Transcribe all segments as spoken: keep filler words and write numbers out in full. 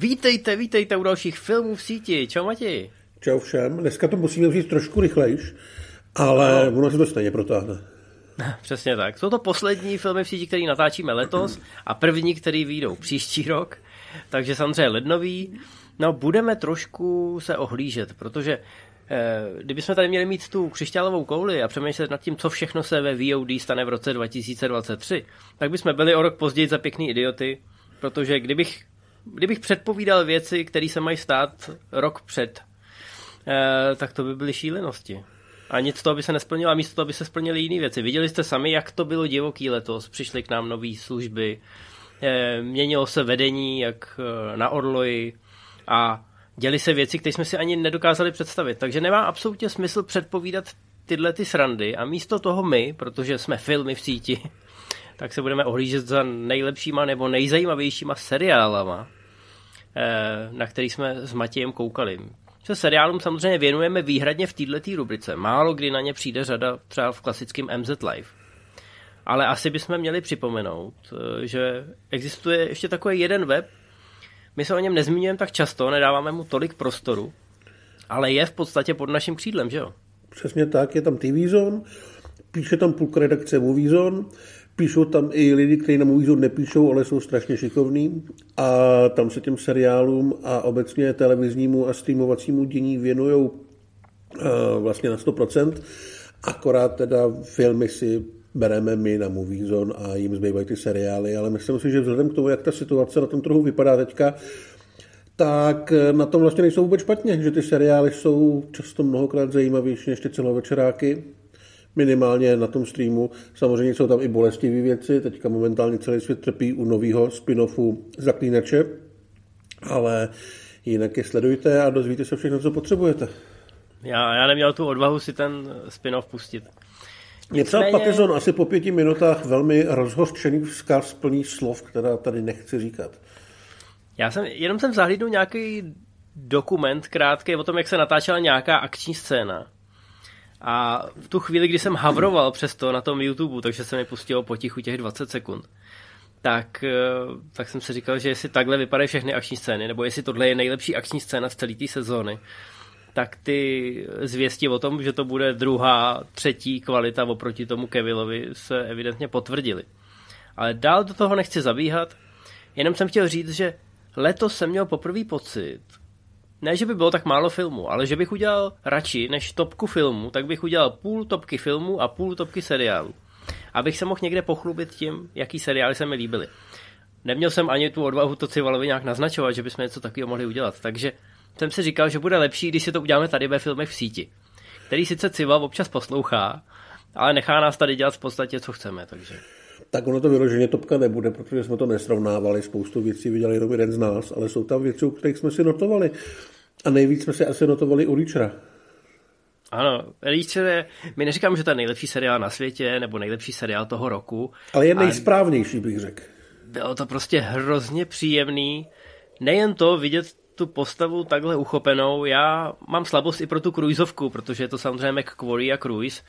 Vítejte, vítejte u dalších filmů v síti. Čau Mati. Čau všem. Dneska to musíme říct trošku rychlejš, ale ono se to stejně protáhne. Přesně tak. Jsou to poslední filmy v síti, které natáčíme letos a první, které vyjdou příští rok. Takže samozřejmě lednový. No budeme trošku se ohlížet, protože eh, kdybychom tady měli mít tu křišťálovou kouli a přemýšlet nad tím, co všechno se ve V O D stane v roce dva tisíce dvacet tři, tak bychom byli o rok později za pěkný idioty, protože kdybych Kdybych předpovídal věci, které se mají stát rok před, eh, tak to by byly šílenosti. A nic toho by se nesplnilo, a místo toho by se splnily jiné věci. Viděli jste sami, jak to bylo divoký letos. Přišly k nám nové služby, eh, měnilo se vedení, jak eh, na orloji, a děli se věci, které jsme si ani nedokázali představit. Takže nemá absolutně smysl předpovídat tyhle ty srandy. A místo toho my, protože jsme filmy v síti, tak se budeme ohlížet za nejlepšíma nebo nejzajímavějšíma seriálama, na který jsme s Matějem koukali. Se seriálům samozřejmě věnujeme výhradně v této rubrice. Málo kdy na ně přijde řada třeba v klasickém M Z Live. Ale asi bychom měli připomenout, že existuje ještě takový jeden web. My se o něm nezmínujeme tak často, nedáváme mu tolik prostoru, ale je v podstatě pod naším křídlem, že jo? Přesně tak, je tam T V Zone, píše tam půlka redakce MovieZone, píšou tam i lidi, kteří na MovieZone nepíšou, ale jsou strašně šikovní, a tam se těm seriálům a obecně televiznímu a streamovacímu dění věnujou uh, vlastně na sto procent, akorát teda filmy si bereme my na MovieZone a jim zbývají ty seriály, ale myslím si, že vzhledem k tomu, jak ta situace na tom trhu vypadá teďka, tak na tom vlastně nejsou vůbec špatně, že ty seriály jsou často mnohokrát zajímavější než ty celovečeráky. Minimálně na tom streamu. Samozřejmě jsou tam i bolestivé věci. Teďka momentálně celý svět trpí u nového spin-offu Zaklínače. Ale jinak je sledujte a dozvíte se všechno, co potřebujete. Já, já neměl tu odvahu si ten spin-off pustit. Nicméně... Je třeba Patizon asi po pěti minutách velmi rozhořčený vzkaz plný slov, která tady nechci říkat. Já jsem, jenom jsem zahlídnul nějaký dokument krátký o tom, jak se natáčela nějaká akční scéna. A v tu chvíli, kdy jsem havroval přesto na tom YouTube, takže se mi pustilo potichu těch dvacet sekund, tak, tak jsem si říkal, že jestli takhle vypadají všechny akční scény, nebo jestli tohle je nejlepší akční scéna z celé té sezóny, tak ty zvěsti o tom, že to bude druhá, třetí kvalita oproti tomu Kevillovi, se evidentně potvrdily. Ale dál do toho nechci zabíhat, jenom jsem chtěl říct, že letos jsem měl poprvý pocit, ne, že by bylo tak málo filmů, ale že bych udělal radši než topku filmů, tak bych udělal půl topky filmů a půl topky seriálů. Abych se mohl někde pochlubit tím, jaký seriály se mi líbily. Neměl jsem ani tu odvahu to Civalovi nějak naznačovat, že bychom něco takového mohli udělat. Takže jsem si říkal, že bude lepší, když si to uděláme tady ve Filmech v síti. Který sice Cival občas poslouchá, ale nechá nás tady dělat v podstatě, co chceme. Takže... Tak ono to vyloženě topka nebude, protože jsme to nesrovnávali, spoustu věcí viděl jenom jeden z nás, ale jsou tam věci, u kterých jsme si notovali. A nejvíc jsme si asi notovali u Reachera. Ano, Reacher je, my neříkám, že to je nejlepší seriál na světě, nebo nejlepší seriál toho roku. Ale je nejsprávnější, bych řekl. Bylo to prostě hrozně příjemný, nejen to vidět tu postavu takhle uchopenou, já mám slabost i pro tu kruizovku, protože je to samozřejmě McQuarrie a Cruise.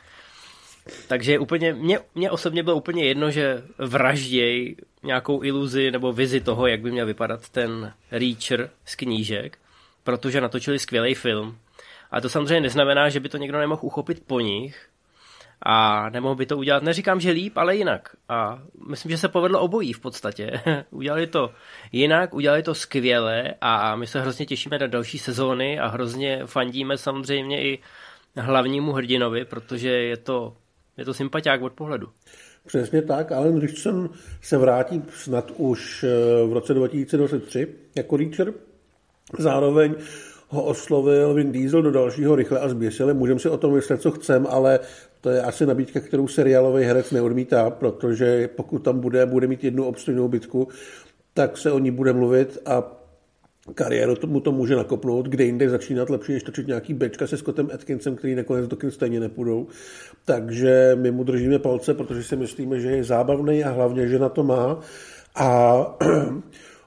Takže úplně, mě, mě osobně bylo úplně jedno, že vražděj nějakou iluzi nebo vizi toho, jak by měl vypadat ten Reacher z knížek, protože natočili skvělý film. A to samozřejmě neznamená, že by to někdo nemohl uchopit po nich a nemohl by to udělat, neříkám, že líp, ale jinak. A myslím, že se povedlo obojí v podstatě. Udělali to jinak, udělali to skvěle a my se hrozně těšíme na další sezóny a hrozně fandíme samozřejmě i hlavnímu hrdinovi, protože je to... Je to sympaťák od pohledu. Přesně tak, ale když jsem se vrátí snad už v roce dva tisíce dvacet tři jako Reacher, zároveň ho oslovil Vin Diesel do dalšího Rychle a zběsile. Můžeme si o tom myslet, co chcem, ale to je asi nabídka, kterou seriálový herec neodmítá, protože pokud tam bude, bude mít jednu obstojnou bitku, tak se o ní bude mluvit a kariéru mu to může nakopnout, kde jinde začínat lepší, než točit nějaký bečka se Scottem Atkinsem, který nakonec do kin stejně nepůjdou. Takže my mu držíme palce, protože si myslíme, že je zábavný a hlavně, že na to má. A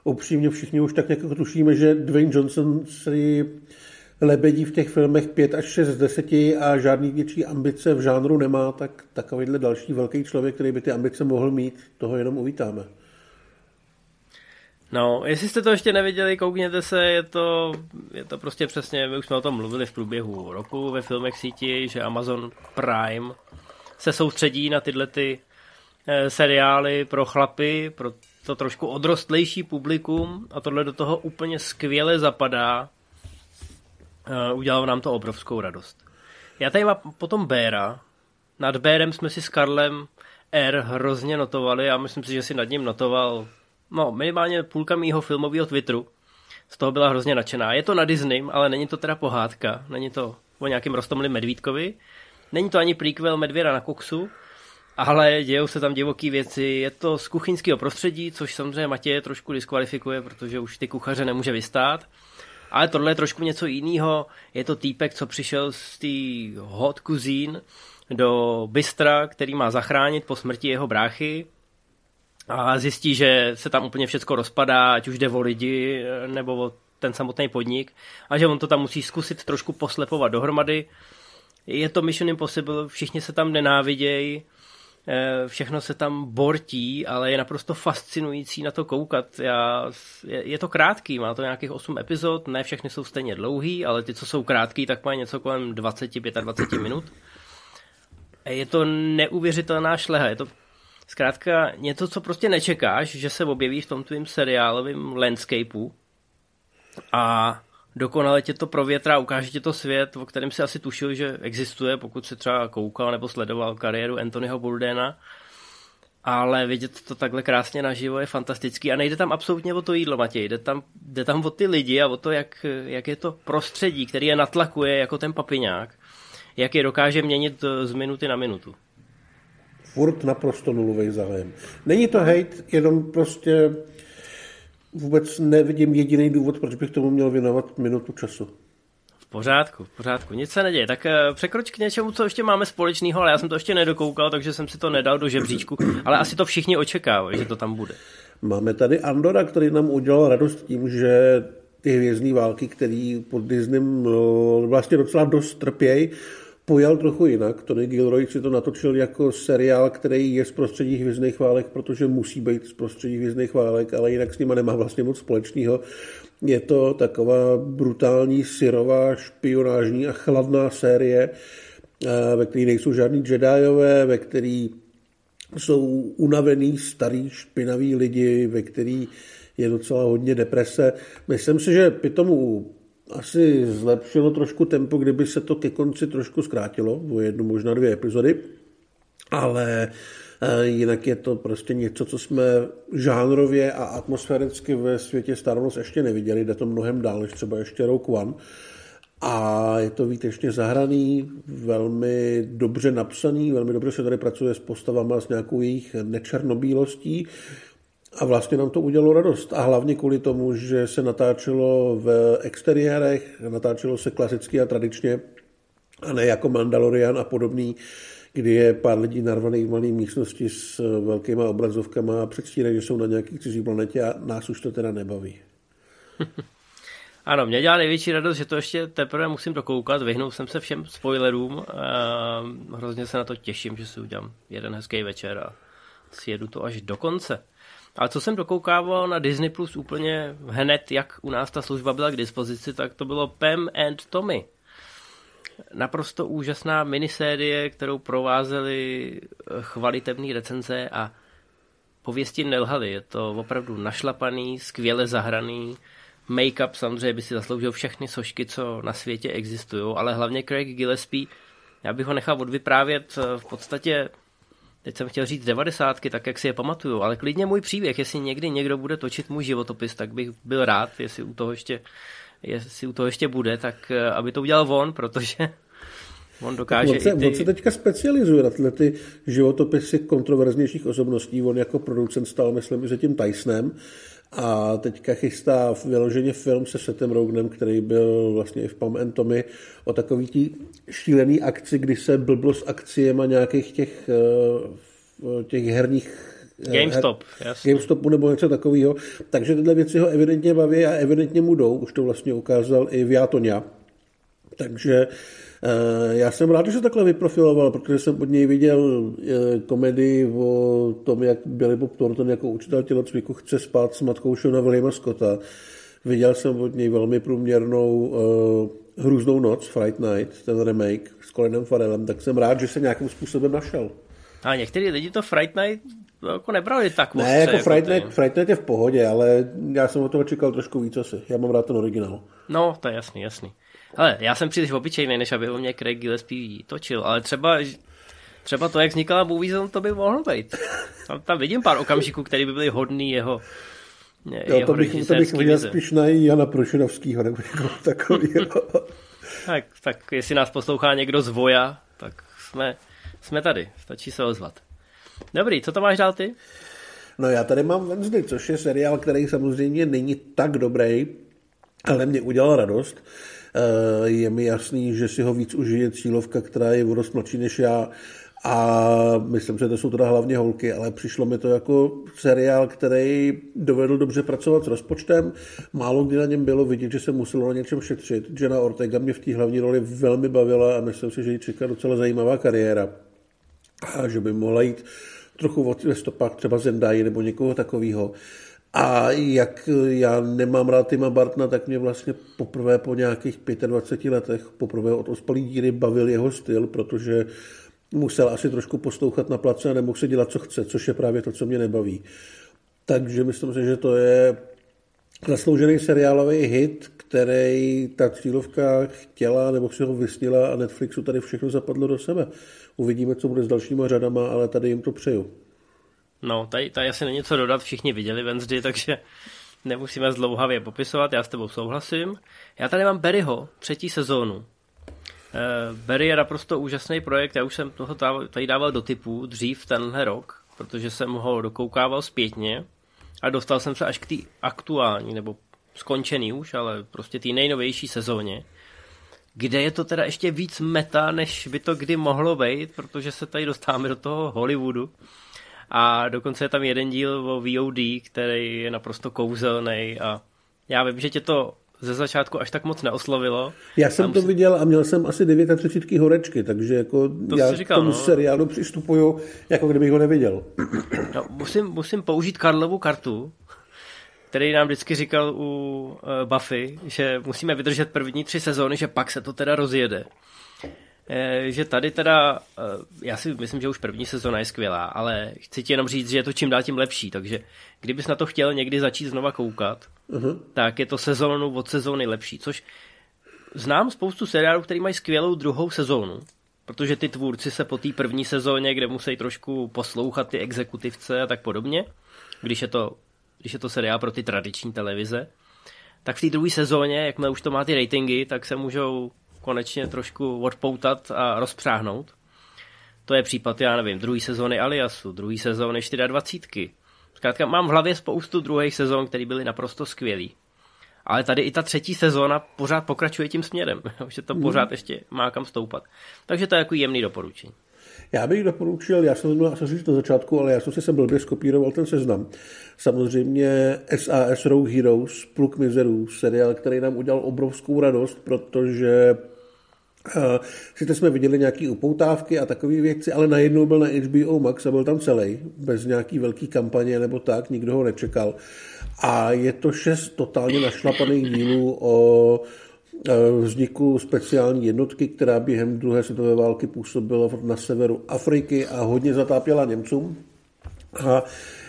upřímně všichni už tak nějak tušíme, že Dwayne Johnson si lebedí v těch filmech pět až šest z deseti a žádný větší ambice v žánru nemá, tak takovýhle další velký člověk, který by ty ambice mohl mít, toho jenom uvítáme. No, jestli jste to ještě neviděli, koukněte se, je to, je to prostě přesně, my už jsme o tom mluvili v průběhu roku ve filmech síti, že Amazon Prime se soustředí na tyhle ty seriály pro chlapy, pro to trošku odrostlejší publikum a tohle do toho úplně skvěle zapadá. Udělalo nám to obrovskou radost. Já tady mám potom Béra. Nad Bérem jsme si s Karlem R hrozně notovali a myslím si, že si nad ním notoval no, minimálně půlka mýho filmového Twitteru. Z toho byla hrozně nadšená. Je to na Disney, ale není to teda pohádka. Není to o nějakém roztomli medvídkovi. Není to ani prequel Medvěda na koksu, ale dějou se tam divoký věci. Je to z kuchyňského prostředí, což samozřejmě Matěje trošku diskvalifikuje, protože už ty kuchaře nemůže vystát. Ale tohle je trošku něco jiného. Je to týpek, co přišel z té hot cuisine do bistra, který má zachránit po smrti jeho bráchy a zjistí, že se tam úplně všecko rozpadá, ať už jde o lidi nebo o ten samotný podnik a že on to tam musí zkusit trošku poslepovat dohromady. Je to Mission Impossible, všichni se tam nenávidějí, všechno se tam bortí, ale je naprosto fascinující na to koukat. Já, je, je to krátký, má to nějakých osm epizod, ne všechny jsou stejně dlouhý, ale ty, co jsou krátký, tak mají něco kolem dvacet až dvacet pět minut. Je to neuvěřitelná šleha, je to zkrátka něco, co prostě nečekáš, že se objeví v tom tvým seriálovým landscapeu a dokonale tě to provětrá, ukáže tě to svět, o kterém si asi tušil, že existuje, pokud se třeba koukal nebo sledoval kariéru Anthonyho Bourdaina, ale vidět to takhle krásně naživo je fantastický a nejde tam absolutně o to jídlo, Matěj, jde tam, jde tam o ty lidi a o to, jak, jak je to prostředí, který je natlakuje jako ten papiňák, jak je dokáže měnit z minuty na minutu. Furt naprosto nulovej zájem. Není to hejt, jenom prostě vůbec nevidím jediný důvod, proč bych tomu měl věnovat minutu času. V pořádku, v pořádku, nic se neděje. Tak překroč k něčemu, co ještě máme společného, ale já jsem to ještě nedokoukal, takže jsem si to nedal do žebříčku, ale asi to všichni očekávají, že to tam bude. Máme tady Andora, který nám udělal radost tím, že ty hvězdní války, které pod Disneym vlastně docela dost trpějí, pojal trochu jinak. Tony Gilroy si to natočil jako seriál, který je z prostředí hvězdných válek, protože musí být z prostředí hvězdných válek, ale jinak s nima nemá vlastně moc společného. Je to taková brutální, syrová, špionážní a chladná série, ve které nejsou žádný Jediové, ve které jsou unavený starý, špinaví lidi, ve který je docela hodně deprese. Myslím si, že by tomu asi zlepšilo trošku tempo, kdyby se to ke konci trošku zkrátilo, o jednu, možná dvě epizody, ale jinak je to prostě něco, co jsme žánrově a atmosféricky ve světě Star Wars ještě neviděli, jde to mnohem dál, než třeba ještě Rogue One. A je to výtečně zahraný, velmi dobře napsaný, velmi dobře se tady pracuje s postavama, s nějakou jejich nečernobílostí, a vlastně nám to udělalo radost. A hlavně kvůli tomu, že se natáčelo v exteriérech, natáčelo se klasicky a tradičně, a ne jako Mandalorian a podobný, kdy je pár lidí narvaných v malé místnosti s velkýma obrazovkama a předstírají, že jsou na nějaký cizí planetě a nás už to teda nebaví. Ano, mě dělá největší radost, že to ještě teprve musím dokoukat, vyhnul jsem se všem spoilerům, hrozně se na to těším, že si udělám jeden hezký večer a sjedu to až do konce. Ale co jsem dokoukával na Disney Plus úplně hned, jak u nás ta služba byla k dispozici, tak to bylo Pam and Tommy. Naprosto úžasná minisérie, kterou provázely chvalitebné recenze a pověsti nelhaly. Je to opravdu našlapaný, skvěle zahraný. Make-up samozřejmě by si zasloužil všechny sošky, co na světě existují, ale hlavně Craig Gillespie, já bych ho nechal odvyprávět v podstatě. Teď jsem chtěl říct devadesátky, tak jak si je pamatuju, ale klidně můj příběh, jestli někdy někdo bude točit můj životopis, tak bych byl rád, jestli u toho ještě, jestli u toho ještě bude, tak aby to udělal on, protože on dokáže on se, i ty... On se teďka specializuje na tyhle ty životopisy kontroverznějších osobností, on jako producent stál, myslím, i za tím Tysonem a teďka chystá vyloženě film se Sethem Rogenem, který byl vlastně i v Pam and Tommy, o takový tí šílený akci, kdy se blblo s akciema nějakých těch, těch herních GameStop, her, GameStopu nebo něco takového. Takže tyhle věci ho evidentně baví a evidentně mu jdou. Už to vlastně ukázal i Viatonia, Takže já jsem rád, že se takhle vyprofiloval, protože jsem od něj viděl komedii o tom, jak Billy Bob Thornton jako učitel tělocviku chce spát s matkou Shona Williama Scotta. Viděl jsem od něj velmi průměrnou Hrůznou noc, Fright Night, ten remake s Colinem Farrellem, tak jsem rád, že se nějakým způsobem našel. A některý lidi to Fright Night jako nebrali tak moc. Ne, jako, jako Fright, Night, Fright Night je v pohodě, ale já jsem od toho čekal trošku víc asi. Já mám rád ten originál. No, to je jasný, jasný. Hele, já jsem příliš obyčejný, než aby o mě Craig Gillespie točil, ale třeba, třeba to, jak vznikala MovieZone, to by mohlo být. Tam, tam vidím pár okamžiků, který by byly hodný jeho... Ne, jo, to bych, to bych viděl spíš na Jana Prošerovskýho nebo někoho takového. tak, tak jestli nás poslouchá někdo z Voja, tak jsme, jsme tady, stačí se ozvat. Dobrý, co to máš dál ty? No já tady mám Wednesday, což je seriál, který samozřejmě není tak dobrý, ale mě udělal radost. Je mi jasný, že si ho víc užije cílovka, která je o dost mladší než já, a myslím, že to jsou teda hlavně holky, ale přišlo mi to jako seriál, který dovedl dobře pracovat s rozpočtem. Málo kdy na něm bylo vidět, že se muselo na něčem šetřit. Jenna Ortega mě v té hlavní roli velmi bavila a myslím si, že ji čeká docela zajímavá kariéra. A že by mohla jít trochu ve stopách třeba Zendaya nebo někoho takového. A jak já nemám rád Tima Bartna, tak mě vlastně poprvé po nějakých dvaceti pěti letech, poprvé od Ospalý díry bavil jeho styl, protože musel asi trošku poslouchat na place a nemohl si dělat, co chce, což je právě to, co mě nebaví. Takže myslím si, že to je zasloužený seriálový hit, který ta cílovka chtěla nebo si ho vysnila a Netflixu tady všechno zapadlo do sebe. Uvidíme, co bude s dalšíma řadama, ale tady jim to přeju. No, tady, tady asi není co dodat, všichni viděli Wednesday, takže nemusíme zdlouhavě popisovat, já s tebou souhlasím. Já tady mám Barryho, třetí sezónu. Bér je naprosto úžasný projekt, já už jsem toho tady dával do typu dřív tenhle rok, protože jsem ho dokoukával zpětně a dostal jsem se až k té aktuální, nebo skončený už, ale prostě té nejnovější sezóně, kde je to teda ještě víc meta, než by to kdy mohlo být, protože se tady dostáváme do toho Hollywoodu a dokonce je tam jeden díl o V O D, který je naprosto kouzelný a já vím, že tě to ze začátku až tak moc neoslovilo. Já jsem tam to viděl a měl jsem asi třicet devět horečky, takže jako to já říkal, k tomu no. seriálu přistupuju, jako kdybych ho neviděl. No, musím, musím použít Karlovu kartu, který nám vždycky říkal u Buffy, že musíme vydržet první tři sezóny, že pak se to teda rozjede. Že tady teda, já si myslím, že už první sezona je skvělá, ale chci ti jenom říct, že je to čím dál tím lepší, takže kdybys na to chtěl někdy začít znova koukat, uh-huh. tak je to sezónu od sezóny lepší, což znám spoustu seriálů, který mají skvělou druhou sezónu, protože ty tvůrci se po té první sezóně, kde musí trošku poslouchat ty exekutivce a tak podobně, když je to, když je to seriál pro ty tradiční televize, tak v té druhé sezóně, jakmile už to má ty ratingy, tak se můžou konečně trošku odpoutat a rozpřáhnout. To je případ, já nevím, druhý sezóny Aliasu, druhý sezóny dvacet čtyři. Zkrátka mám v hlavě spoustu druhých sezón, které byly naprosto skvělý. Ale tady i ta třetí sezóna pořád pokračuje tím směrem, že to pořád mm. ještě má kam stoupat. Takže to je jako jemný doporučení. Já bych doporučil, já jsem to měl asi říct na začátku, ale já jsem si sem blbě skopíroval ten seznam. Samozřejmě S A S Rogue Heroes, Pluk mizerů, seriál, který nám udělal obrovskou radost, protože sice jsme viděli nějaké upoutávky a takové věci, ale najednou byl na H B O Max a byl tam celý, bez nějaký velký kampaně nebo tak, nikdo ho nečekal. A je to šest totálně našlapaných dílů o vzniku speciální jednotky, která během druhé světové války působila na severu Afriky a hodně zatápěla Němcům. A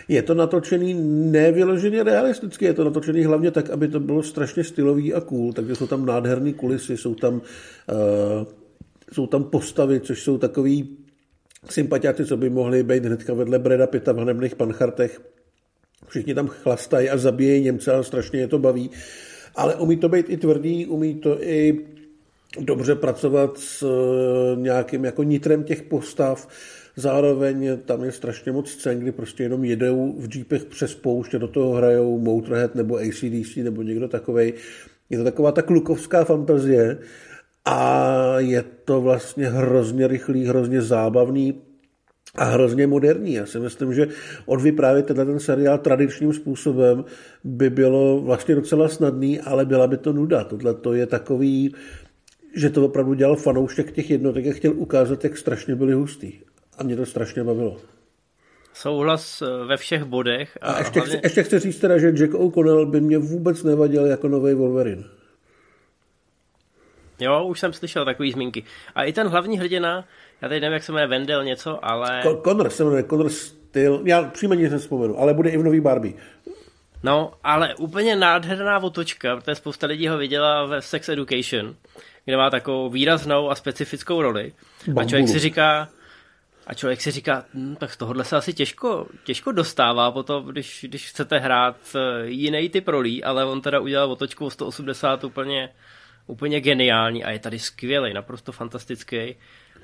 je to natočený nevyloženě realisticky, je to natočený hlavně tak, aby to bylo strašně stylový a cool, takže jsou tam nádherný kulisy, jsou tam, uh, jsou tam postavy, což jsou takový sympatiáci, co by mohli být hnedka vedle Breda Pitta v Hanebných panchartech. Všichni tam chlastají a zabíjejí Němce a strašně je to baví. Ale umí to být i tvrdý, umí to i dobře pracovat s nějakým jako nitrem těch postav. Zároveň tam je strašně moc scén, kdy prostě jenom jedou v džípech přes poušť a do toho hrajou Motorhead nebo A C D C nebo někdo takovej. Je to taková ta klukovská fantazie a je to vlastně hrozně rychlý, hrozně zábavný a hrozně moderní. Já si myslím, že odvyprávět tenhle ten seriál tradičním způsobem by bylo vlastně docela snadný, ale byla by to nuda. Tohle to je takový že to opravdu dělal fanoušek těch jednotek a chtěl ukázat, jak strašně byli hustý. A mě to strašně bavilo. Souhlas ve všech bodech. A, a ještě, hlavně... chci, ještě chci říct teda, že Jack O'Connell by mě vůbec nevadil jako novej Wolverine. Jo, už jsem slyšel takový zmínky. A i ten hlavní hrdina, já teď nevím, jak se jmenuje, Wendell něco, ale... Connor se jmenuje, Connor Steele, já příjmení nevzpomenu, ale bude i v nový Barbie. No, ale úplně nádherná otočka, protože spousta lidí ho viděla ve Sex Education, kde má takovou výraznou a specifickou roli. Bambulu. A člověk si říká, a člověk si říká, hm, tak z tohohle se asi těžko, těžko dostává potom, když, když chcete hrát jiný typ rolí, ale on teda udělal otočku sto osmdesát úplně... úplně geniální a je tady skvělý, naprosto fantastický.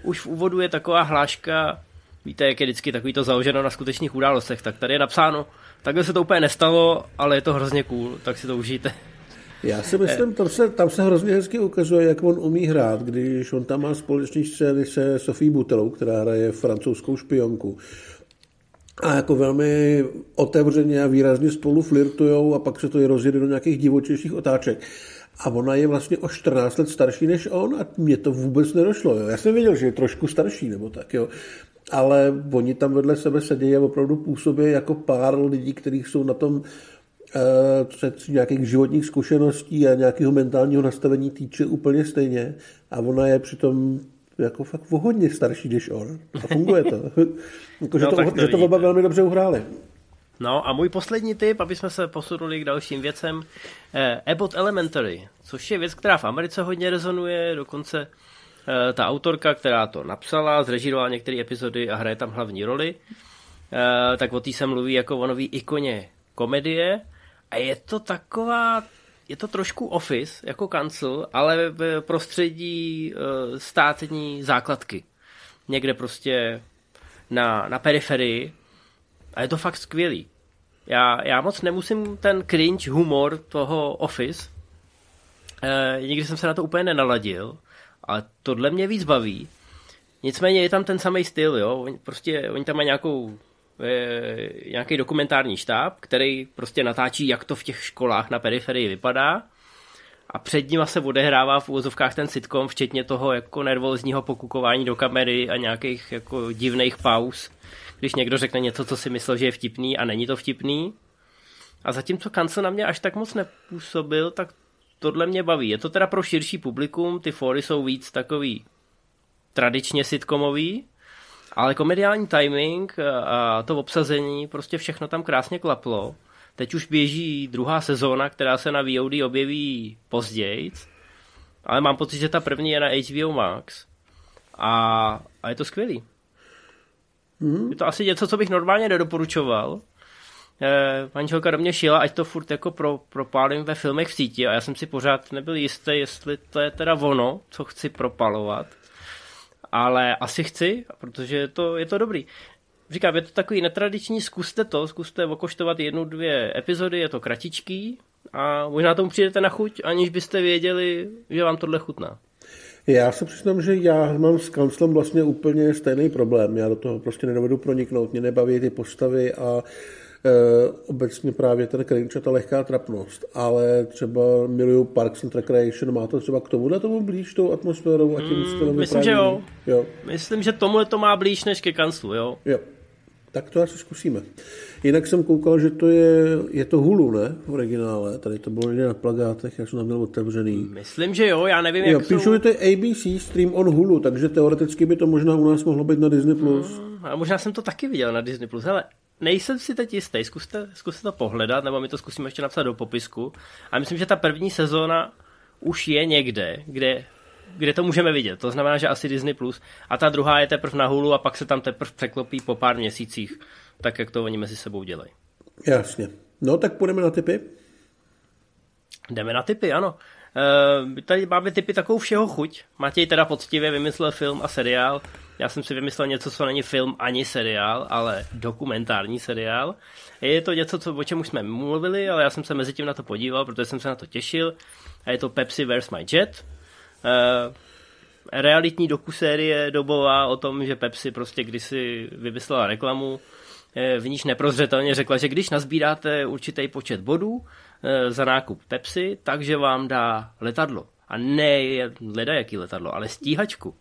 Už v úvodu je taková hláška, víte, jak je vždycky takový to založeno na skutečných událostech, tak tady je napsáno, takhle se to úplně nestalo, ale je to hrozně cool, tak si to užijte. Já si myslím, tam se, tam se hrozně hezky ukazuje, jak on umí hrát, když on tam má společný scény se Sophie Boutelou, která hraje francouzskou špionku. A jako velmi otevřeně a výrazně spolu flirtujou a pak se to je rozjede do nějakých divočejších otáček. A ona je vlastně o čtrnáct let starší než on a mě to vůbec nedošlo. Jo. Já jsem věděl, že je trošku starší nebo tak, jo. Ale oni tam vedle sebe sedějí a opravdu působí jako pár lidí, kteří jsou na tom eh, nějakých životních zkušeností a nějakého mentálního nastavení týče úplně stejně. A ona je přitom jako fakt hodně starší než on. A funguje to. jako, no, že, to to že to oba velmi dobře uhráli. No a můj poslední tip, aby jsme se posunuli k dalším věcem, eh, Abbott Elementary, což je věc, která v Americe hodně rezonuje, dokonce eh, ta autorka, která to napsala, zrežírovala některé epizody a hraje tam hlavní roli, eh, tak o té se mluví jako o nový ikoně komedie a je to taková, je to trošku Office, jako Cancel, ale v prostředí eh, státní základky, někde prostě na, na periferii. A je to fakt skvělý. Já, já moc nemusím ten cringe humor toho Office. E, nikdy jsem se na to úplně nenaladil, ale tohle mě víc baví. Nicméně je tam ten samej styl, jo. Prostě oni tam mají nějakou, e, nějaký dokumentární štáb, který prostě natáčí, jak to v těch školách na periferii vypadá. A před nima se odehrává v úvozovkách ten sitcom, včetně toho jako nervózního pokukování do kamery a nějakých jako divných pauz, když někdo řekne něco, co si myslel, že je vtipný a není to vtipný. A zatímco Cancel na mě až tak moc nepůsobil, tak tohle mě baví. Je to teda pro širší publikum, ty fóry jsou víc takový tradičně sitcomový, ale komediální timing a to obsazení, prostě všechno tam krásně klaplo. Teď už běží druhá sezóna, která se na V O D objeví později, ale mám pocit, že ta první je na H B O Max a, a je to skvělý. Mm-hmm. Je to asi něco, co bych normálně nedoporučoval. Eh, manželka do mě šila, ať to furt jako pro, propálím ve filmech v síti a já jsem si pořád nebyl jistý, jestli to je teda ono, co chci propalovat. Ale asi chci, protože je to, je to dobrý. Říkám, je to takový netradiční, zkuste to, zkuste okoštovat jednu, dvě epizody, je to kratičký a možná tomu přijdete na chuť, aniž byste věděli, že vám tohle chutná. Já se přiznám, že já mám s Cancelem vlastně úplně stejný problém. Já do toho prostě nedovedu proniknout, mě nebaví ty postavy a e, obecně právě ten cringe a ta lehká trapnost. Ale třeba miluju Parks and Recreation, má to třeba k tomuhle tomu blíž, tou atmosférou a tím mm, stylem. Myslím, že jo. jo. Myslím, že tomuhle to má blíž než ke Cancelu, jo. Jo. Tak to asi zkusíme. Jinak jsem koukal, že to je, je to Hulu, ne? V originále. Tady to bylo někde na plakátech, já jsem tam měl otevřený. Myslím, že jo, já nevím, jo, jak jsou... Píšu, že to je A B C stream on Hulu, takže teoreticky by to možná u nás mohlo být na Disney plus. Hmm, a možná jsem to taky viděl na Disney plus. Hele, nejsem si teď jistý, zkuste, zkuste to pohledat, nebo my to zkusíme ještě napsat do popisku. A myslím, že ta první sezóna už je někde, kde... kde to můžeme vidět, to znamená, že asi Disney plus. A ta druhá je teprv na Hulu a pak se tam teprv překlopí po pár měsících, tak jak to oni mezi sebou dělají. Jasně. No tak půjdeme na tipy. Jdeme na tipy, ano. E, tady máme tipy takovou všeho chuť. Matěj teda poctivě vymyslel film a seriál. Já jsem si vymyslel něco, co není film ani seriál, ale dokumentární seriál. Je to něco, co, o čem už jsme mluvili, ale já jsem se mezi tím na to podíval, protože jsem se na to těšil. A je to Pepsi versus. My Jet. Uh, realitní dokusérie dobová o tom, že Pepsi prostě kdysi vymyslela reklamu, v níž neprozřetelně řekla, že když nazbíráte určitý počet bodů uh, za nákup Pepsi, takže vám dá letadlo. A ne ledajaký letadlo, ale stíhačku.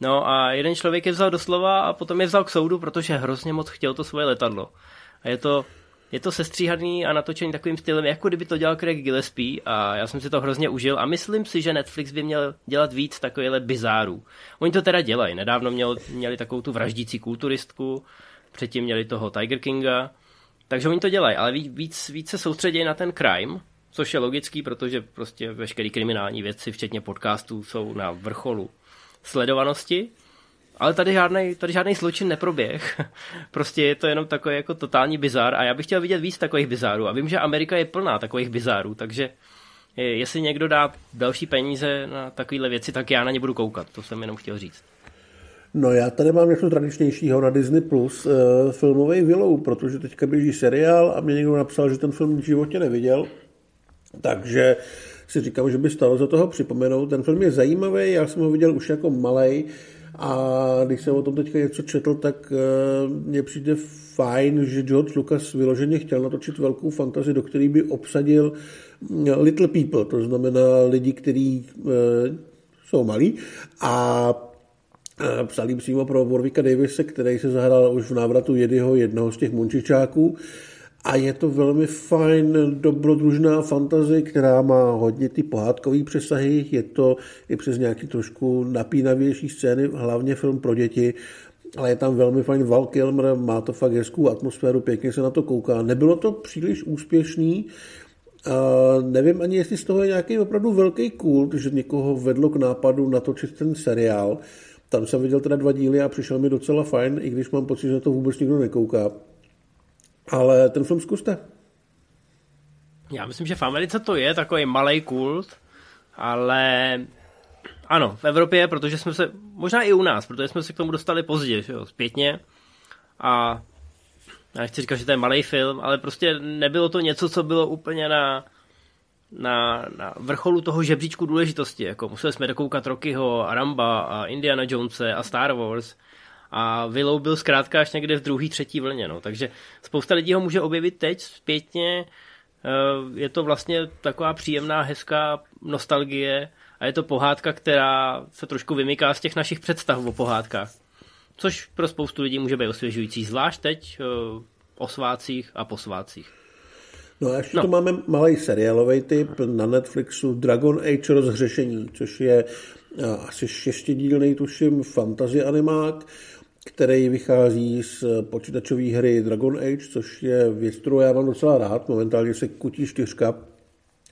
No a jeden člověk je vzal doslova a potom je vzal k soudu, protože hrozně moc chtěl to svoje letadlo. A je to, je to sestříhaný a natočený takovým stylem, jako kdyby to dělal Craig Gillespie, a já jsem si to hrozně užil a myslím si, že Netflix by měl dělat víc takovýhle bizárů. Oni to teda dělají. Nedávno měl, měli takovou tu vraždící kulturistku, předtím měli toho Tiger Kinga, takže oni to dělají, ale víc, víc se soustředí na ten crime, což je logický, protože prostě veškerý kriminální věci, včetně podcastů, jsou na vrcholu sledovanosti, ale tady žádnej, tady žádnej zločin neproběh. Prostě je to jenom takový jako totální bizár a já bych chtěl vidět víc takových bizárů a vím, že Amerika je plná takových bizárů, takže jestli někdo dá další peníze na takovýhle věci, tak já na ně budu koukat, to jsem jenom chtěl říct. No já tady mám něco tradičnějšího na Disney Plus, eh, filmovej Willow, protože teďka běží seriál a mě někdo napsal, že ten film v životě neviděl, takže si říkám, že by stalo za toho připomenout. Ten film je zajímavý, já jsem ho viděl už jako malej a když jsem o tom teďka něco četl, tak mně přijde fajn, že George Lucas vyloženě chtěl natočit velkou fantazii, do které by obsadil little people, to znamená lidi, kteří e, jsou malí a psal jim přímo pro Warwicka Davise, který se zahrál už v Návratu Jediho, jednoho z těch munčičáků. A je to velmi fajn, dobrodružná fantazie, která má hodně ty pohádkový přesahy. Je to i přes nějaký trošku napínavější scény, hlavně film pro děti, ale je tam velmi fajn Val Kilmer, má to fakt hezkou atmosféru, pěkně se na to kouká. Nebylo to příliš úspěšný, Uh, nevím ani, jestli z toho je nějaký opravdu velký kult, že někoho vedlo k nápadu natočit ten seriál. Tam jsem viděl teda dva díly a přišel mi docela fajn, i když mám pocit, že to vůbec nikdo nekouká. Ale ten film zkuste. Já myslím, že v Americe to je takový malej kult, ale ano, v Evropě, protože jsme se, možná i u nás, protože jsme se k tomu dostali pozdě, že jo, zpětně. A já nechci říkat, že to je malej film, ale prostě nebylo to něco, co bylo úplně na, na, na vrcholu toho žebříčku důležitosti. Jako museli jsme dokoukat Rockyho a Ramba a Indiana Jonese a Star Wars a Willow byl zkrátka až někde v druhý, třetí vlně. No. Takže spousta lidí ho může objevit teď zpětně. Je to vlastně taková příjemná, hezká nostalgie a je to pohádka, která se trošku vymyká z těch našich představ o pohádkách. Což pro spoustu lidí může být osvěžující, zvlášť teď o svácích a po svácích. No a ještě no. tu máme malý seriálový typ na Netflixu Dragon Age rozhřešení, což je asi šestidílnej tuším fantasy animák, který vychází z počítačové hry Dragon Age, což je věc, kterou já mám docela rád, momentálně se kutí čtyřka.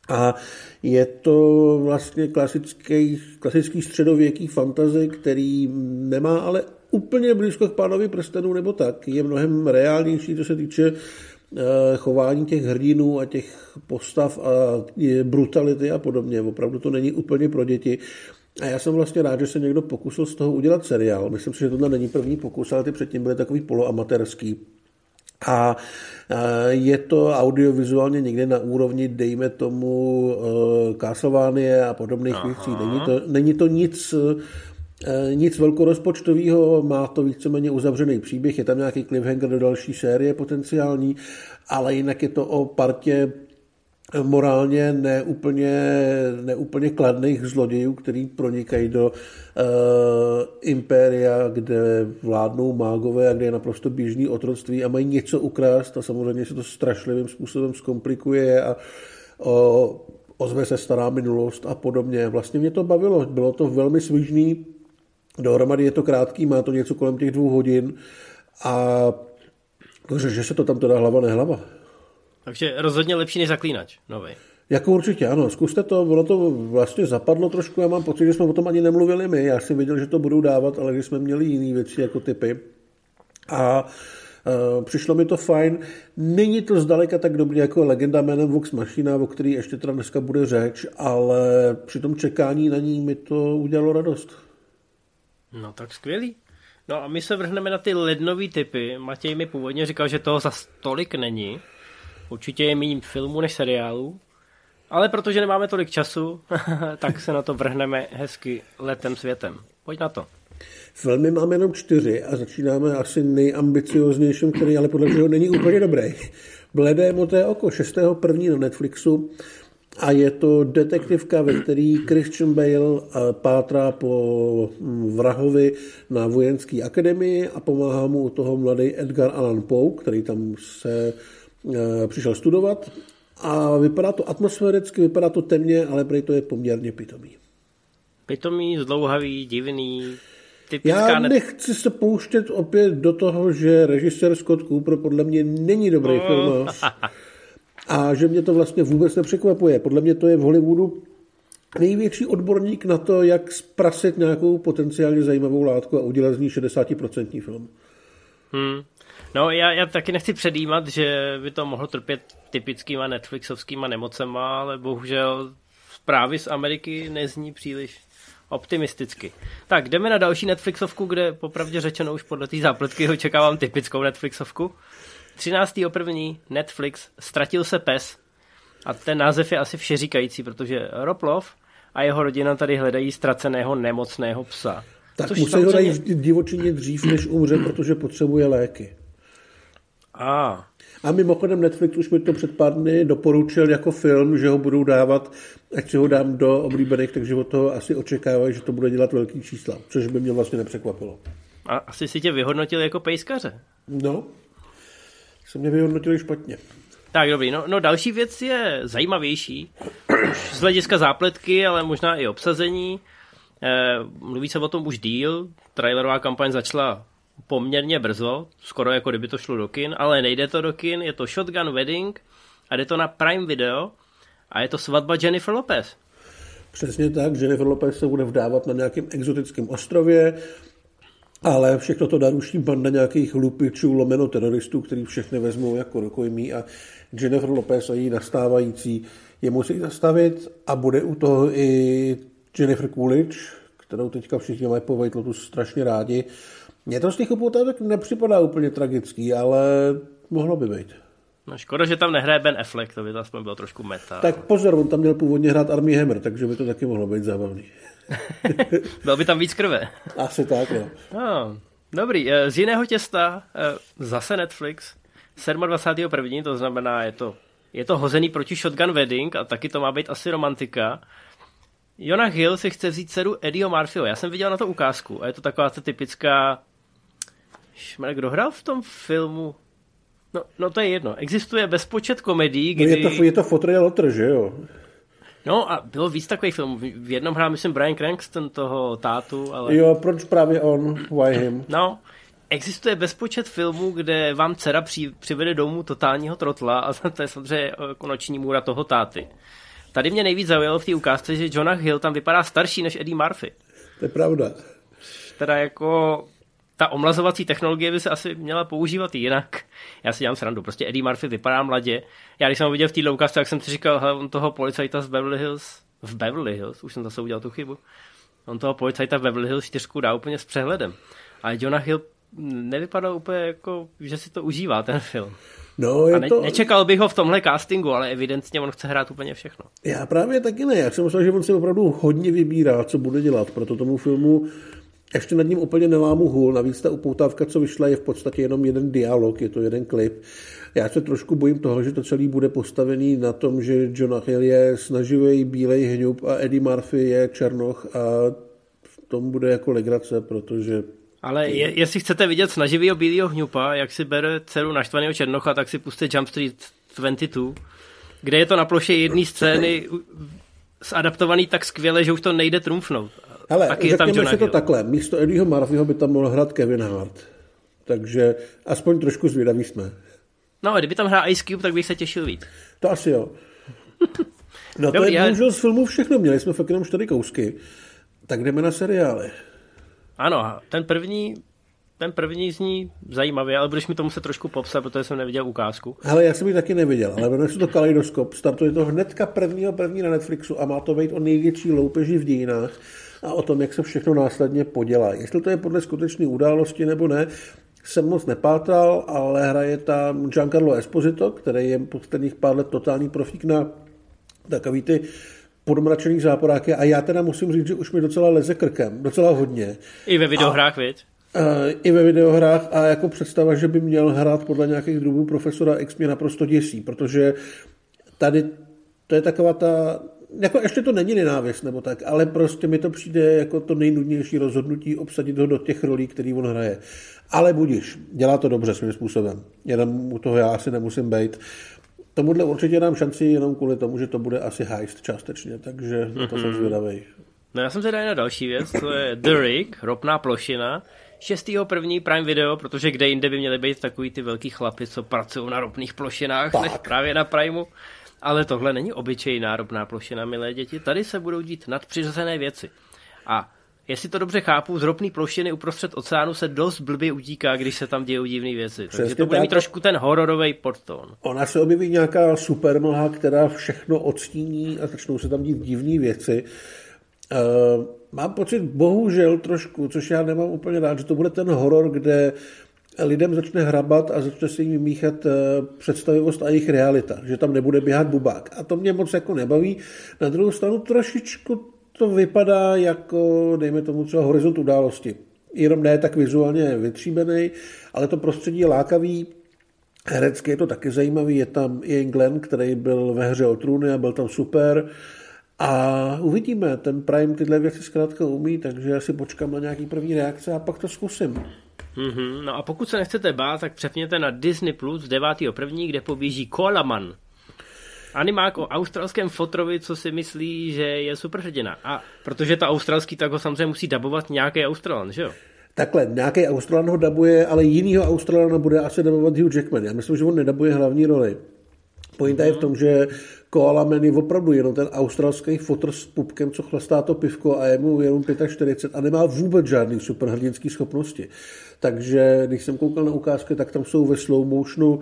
A je to vlastně klasický, klasický středověký fantasy, který nemá ale úplně blízko k Pánovi prstenů nebo tak. Je mnohem reálnější, co se týče chování těch hrdinů a těch postav a brutality a podobně. Opravdu to není úplně pro děti. A já jsem vlastně rád, že se někdo pokusil z toho udělat seriál. Myslím si, že tohle není první pokus, ale ty předtím byly takový poloamatérský. A je to audiovizuálně někde na úrovni, dejme tomu, Castlevania a podobných Aha. věcí. Není to, není to nic... Nic velkorozpočtového, má to víceméně uzavřený příběh, je tam nějaký cliffhanger do další série potenciální, ale jinak je to o partě morálně neúplně, neúplně kladných zlodějů, který pronikají do uh, impéria, kde vládnou mágové a kde je naprosto běžný otroctví a mají něco ukrást a samozřejmě se to strašlivým způsobem zkomplikuje a uh, ozve se stará minulost a podobně. Vlastně mě to bavilo, bylo to velmi svižný. Dohromady je to krátký, má to něco kolem těch dvou hodin a že se to tam teda hlava nehlava. Takže rozhodně lepší než Zaklínač novej. Jako určitě, ano, zkuste to, ono to vlastně zapadlo trošku, já mám pocit, že jsme o tom ani nemluvili my, já jsem viděl, že to budou dávat, ale když jsme měli jiný věci jako typy a Uh, přišlo mi to fajn. Není to zdaleka tak dobrý jako Legenda jménem Vox Machina, o který ještě teda dneska bude řeč, ale při tom čekání na ní mi to udělalo radost. No tak skvělý. No a my se vrhneme na ty lednový typy. Matěj mi původně říkal, že toho zas tolik není. Určitě je méně filmů než seriálů. Ale protože nemáme tolik času, tak se na to vrhneme hezky letem světem. Pojď na to. Filmy máme jenom čtyři a začínáme asi nejambicioznějším, který ale podle mě není úplně dobrý. Bledé moté oko šestého první na Netflixu. A je to detektivka, ve který Christian Bale pátrá po vrahovi na vojenské akademii a pomáhá mu u toho mladý Edgar Allan Poe, který tam se e, přišel studovat. A vypadá to atmosféricky, vypadá to temně, ale prej to je poměrně pitomý. Pitomý, zdlouhavý, divný. Já nechci se pouštět opět do toho, že režisér Scott Cooper podle mě není dobrý oh. filmář. A že mě to vlastně vůbec nepřekvapuje. Podle mě to je v Hollywoodu největší odborník na to, jak zprasit nějakou potenciálně zajímavou látku a udělat z ní šedesát procent film. Hmm. No já, já taky nechci předjímat, že by to mohlo trpět typickýma netflixovskýma nemocema, ale bohužel zprávy z Ameriky nezní příliš optimisticky. Tak jdeme na další Netflixovku, kde popravdě řečeno už podle té zápletky očekávám typickou Netflixovku. třináctého prvního Netflix, Ztratil se pes, a ten název je asi všeříkající, protože Rob Love a jeho rodina tady hledají ztraceného nemocného psa. Tak musí samozřejmě... ho dají v divočině dřív, než umře, protože potřebuje léky. A... a mimochodem Netflix už mi to před pár dny doporučil jako film, že ho budou dávat, ať si ho dám do oblíbených, takže od toho asi očekávají, že to bude dělat velký čísla, což by mě vlastně nepřekvapilo. A asi si tě vyhodnotil jako pejskaře. No, se mě vyhodnotili špatně. Tak dobrý, no, no další věc je zajímavější, už z hlediska zápletky, ale možná i obsazení. E, mluví se o tom už díl, trailerová kampaň začala poměrně brzo, skoro jako kdyby to šlo do kin, ale nejde to do kin, je to Shotgun Wedding a jde to na Prime Video a je to svatba Jennifer Lopez. Přesně tak, Jennifer Lopez se bude vdávat na nějakém exotickém ostrově, ale všechno to naruší banda nějakých lupičů, lomeno teroristů, který všechny vezmou jako rukojmí a Jennifer Lopez a její nastávající je musí zastavit a bude u toho i Jennifer Coolidge, kterou teďka všichni mají po White Lotusu strašně rádi. Mně to z těch upoutátek nepřipadá úplně tragický, ale mohlo by být. No škoda, že tam nehraje Ben Affleck, to by to aspoň bylo trošku meta. Tak pozor, on tam měl původně hrát Armie Hammer, takže by to taky mohlo být zábavný. Bylo by tam víc krve. Asi tak, jo. No, dobrý, z jiného těsta, zase Netflix, dvacátého prvního to znamená, je to, je to hozený proti Shotgun Wedding a taky to má být asi romantika. Jonah Hill si chce vzít dceru Eddieho Murphyho. Já jsem viděl na to ukázku a je to taková ta typická... Šmere, kdo hrál v tom filmu? No, no to je jedno. Existuje bezpočet komedií, kdy... No je to, je to Fotr a Lotr, že jo? No a bylo víc takových filmů. V jednom hrál, myslím, Bryan Cranston, toho tátu, ale... Jo, proč právě on? Why him? No, existuje bezpočet filmů, kde vám dcera při, přivede domů totálního trotla a to je samozřejmě noční můra toho táty. Tady mě nejvíc zaujalo v té ukázce, že Jonah Hill tam vypadá starší než Eddie Murphy. To je pravda. Teda jako ta omlazovací technologie by se asi měla používat jinak. Já si dělám srandu, prostě Eddie Murphy vypadá mladě. Já když jsem ho viděl v té ukázce, tak jsem si říkal, hele, on toho policajta z Beverly Hills, v Beverly Hills, už jsem zase udělal tu chybu, on toho policajta v Beverly Hills čtyři dá úplně s přehledem. Ale Jonah Hill nevypadá úplně jako, že si to užívá ten film. No, je ne- to... Nečekal bych ho v tomhle castingu, ale evidentně on chce hrát úplně všechno. Já právě taky ne. Já jsem myslel, že on si opravdu hodně vybírá, co bude dělat. Proto tomu filmu ještě nad ním úplně nelámu hůl. Navíc ta upoutávka, co vyšla, je v podstatě jenom jeden dialog, je to jeden klip. Já se trošku bojím toho, že to celý bude postavený na tom, že Jonah Hill je snaživý bílej hňub a Eddie Murphy je černoch a v tom bude jako legrace, protože... Ale je, jestli chcete vidět snaživýho bílýho hňupa, jak si bere dceru naštvaného černocha, tak si puste Jump Street dvacet dva, kde je to na ploše jedné scény zadaptovaný tak skvěle, že už to nejde trumfnout. Ale řekněme si to takhle, místo Eddieho Murphyho by tam mohl hrát Kevin Hart. Takže aspoň trošku zvědaví jsme. No a kdyby tam hrál Ice Cube, tak bych se těšil víc. To asi jo. No to je bohužel z filmu všechno, měli jsme fakt jenom čtyři kousky. Tak jdeme na seriály. Ano, ten první, ten první zní zajímavě, ale budeš mi to muset trošku popsat, protože jsem neviděl ukázku. Hele, já jsem ji taky neviděl, ale jmenuje se to Kaleidoskop, startuje to hnedka prvního první na Netflixu a má to být o největší loupeži v dějinách a o tom, jak se všechno následně podělá. Jestli to je podle skutečné události nebo ne, jsem moc nepátral, ale hraje tam Giancarlo Esposito, který je posledních pár let totální profík na takový ty podmračený záporáky a já teda musím říct, že už mi docela leze krkem, docela hodně. I ve videohrách, viď? E, I ve videohrách a jako představa, že by měl hrát podle nějakých druhů profesora X mě naprosto děsí, protože tady to je taková ta, jako ještě to není nenávist nebo tak, ale prostě mi to přijde jako to nejnudnější rozhodnutí obsadit ho do těch rolí, který on hraje. Ale budiš, dělá to dobře svým způsobem, jenom u toho já asi nemusím bejt. Tomuhle určitě dám šanci jenom kvůli tomu, že to bude asi heist částečně, takže to mm-hmm. jsem zvědavej. No já jsem zvědavý na další věc, to je The Rig, ropná plošina, šestého prvního Prime Video, protože kde jinde by měly být takový ty velký chlapy, co pracují na ropných plošinách, tak. Než právě na Primeu. Ale tohle není obyčejná ropná plošina, milé děti, tady se budou dít nadpřirozené věci. A jestli to dobře chápu, z ropný plošiny uprostřed oceánu se dost blbě utíká, když se tam dějou divné věci. Přesně, takže to bude mít trošku ten hororový podtón. Ona se objeví nějaká supermlha, která všechno odstíní a začnou se tam dít divné věci. Uh, mám pocit, bohužel trošku, což já nemám úplně rád, že to bude ten horor, kde lidem začne hrabat a začne se jim míchat představivost a jejich realita, že tam nebude běhat bubák. A to mě moc jako nebaví. Na druhou stranu trošičku to vypadá jako, dejme tomu třeba Horizont události. Jenom ne tak vizuálně vytříbený, ale to prostředí je lákavý. Herecky je to taky zajímavý. Je tam Ian Glenn, který byl ve Hře o trůny a byl tam super. A uvidíme, ten Prime tyhle věci zkrátka umí, takže já si počkám na nějaký první reakce a pak to zkusím. Mm-hmm. No a pokud se nechcete bát, tak přepněte na Disney Plus devátého prvního, kde poběží Kolaman. Animák o australském fotrovi, co si myslí, že je superhrdina. A protože ta australský, tak ho samozřejmě musí dabovat nějaký Australan, že jo? Takhle, nějaký Australan ho dabuje, ale jinýho Australana bude asi dabovat Hugh Jackman. Já myslím, že on nedabuje hlavní roli. Pointa mm-hmm. je v tom, že Koalaman je opravdu jenom ten australský fotr s pupkem, co chlastá to pivko a je mu jenom čtyřicet pět a nemá vůbec žádný superhrdinský schopnosti. Takže když jsem koukal na ukázky, tak tam jsou ve slow motionu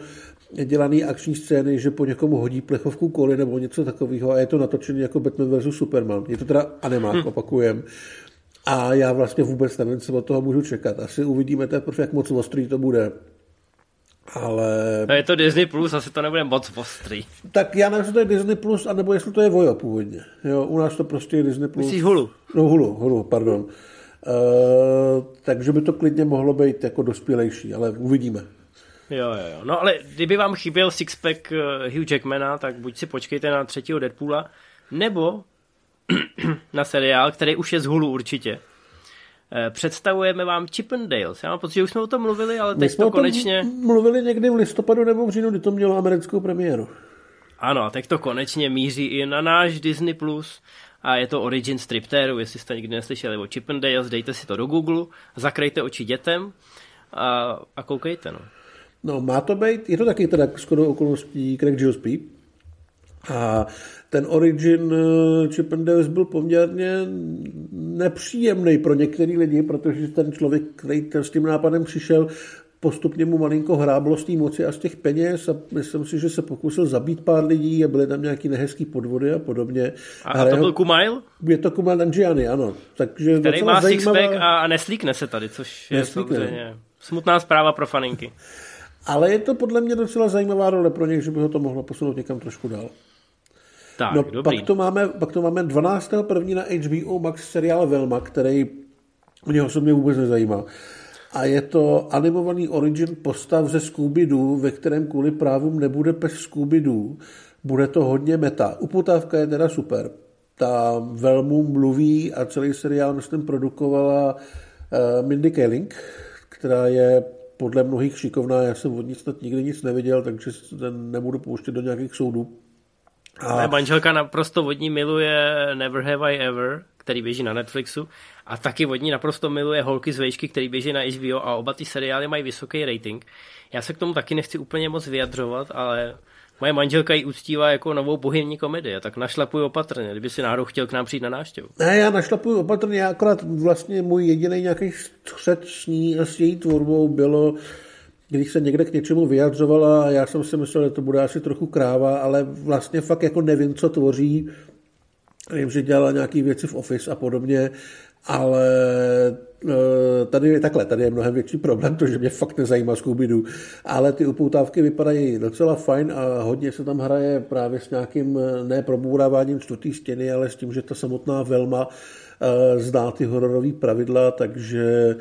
dělaný akční scény, že po někomu hodí plechovku koly nebo něco takového a je to natočený jako Batman versus Superman. Je to teda animák, hm. opakujem. A já vlastně vůbec nevím, co od toho můžu čekat. Asi uvidíme teprve, jak moc ostrý to bude. Ale... No je to Disney Plus, asi to nebude moc ostrý. Tak já nevím, jestli to je Disney Plus, anebo jestli to je Vojo původně. Jo, u nás to prostě je Disney Plus. Myslíš Hulu? No Hulu, Hulu, pardon. Uh, takže by to klidně mohlo být jako dospělejší, ale uvidíme. Jo, jo, jo. No ale kdyby vám chyběl sixpack Hugh Jackmana, tak buď si počkejte na třetího Deadpoola, nebo na seriál, který už je z Hulu určitě. Představujeme vám Chippendales. Já mám pocit, že už jsme o tom mluvili, ale teď to konečně... mluvili někdy v listopadu nebo v říjnu, kdy to mělo americkou premiéru. Ano, a teď to konečně míří i na náš Disney Plus a je to origin striptéru, jestli jste nikdy neslyšeli o Chippendales, dejte si to do Google, zakrejte oči dětem a, a koukejte, no. No, má to být, je to taky teda shodou okolností Craig Gillespie a ten origin Chip and Dales byl poměrně nepříjemný pro některý lidi, protože ten člověk, který s tím nápadem přišel, postupně mu malinko hráblo z té moci a z těch peněz a myslím si, že se pokusil zabít pár lidí a byly tam nějaký nehezký podvody a podobně. A, a to byl Kumail? Je to Kumail Nanjiani, ano. Takže který má zajímavá... sixpack a neslíkne se tady, což neslíkne. Je samozřejmě smutná zpráva pro faninky. Ale je to podle mě docela zajímavá role pro něj, že by ho to mohlo posunout někam trošku dál. Tak, no, dobrý. Pak to máme, pak to máme dvanáctého prvního na H B O Max seriál Velma, který mě osobně vůbec nezajímá. A je to animovaný origin postav ze Scooby-Doo, ve kterém kvůli právům nebude pes Scooby-Doo. Bude to hodně meta. Uputávka je teda super. Ta Velmu mluví a celý seriál myslím produkovala uh, Mindy Kaling, která je podle mnohých šikovná, já jsem od nic snad nikdy nic neviděl, takže nebudu pouštět do nějakých soudů. A... Moje manželka naprosto vodní miluje Never Have I Ever, který běží na Netflixu, a taky vodní naprosto miluje Holky z vejšky, který běží na H B O a oba ty seriály mají vysoký rating. Já se k tomu taky nechci úplně moc vyjadřovat, ale moje manželka ji uctívá jako novou bohemní komedii, tak našlapuji opatrně, kdyby si náhodou chtěl k nám přijít na návštěvu. Ne, já našlapuji opatrně, já akorát vlastně můj jediný nějaký střet s ní a s její tvorbou bylo, když se někde k něčemu vyjadřovala a já jsem si myslel, že to bude asi trochu kráva, ale vlastně fakt jako nevím, co tvoří. Vím, že dělala nějaký věci v Office a podobně, ale tady je takhle, tady je mnohem větší problém, to, že mě fakt nezajímá Scooby-Doo, ale ty upoutávky vypadají docela fajn a hodně se tam hraje právě s nějakým neprobouráváním čtvrtý stěny, ale s tím, že ta samotná Velma zná ty hororový pravidla, takže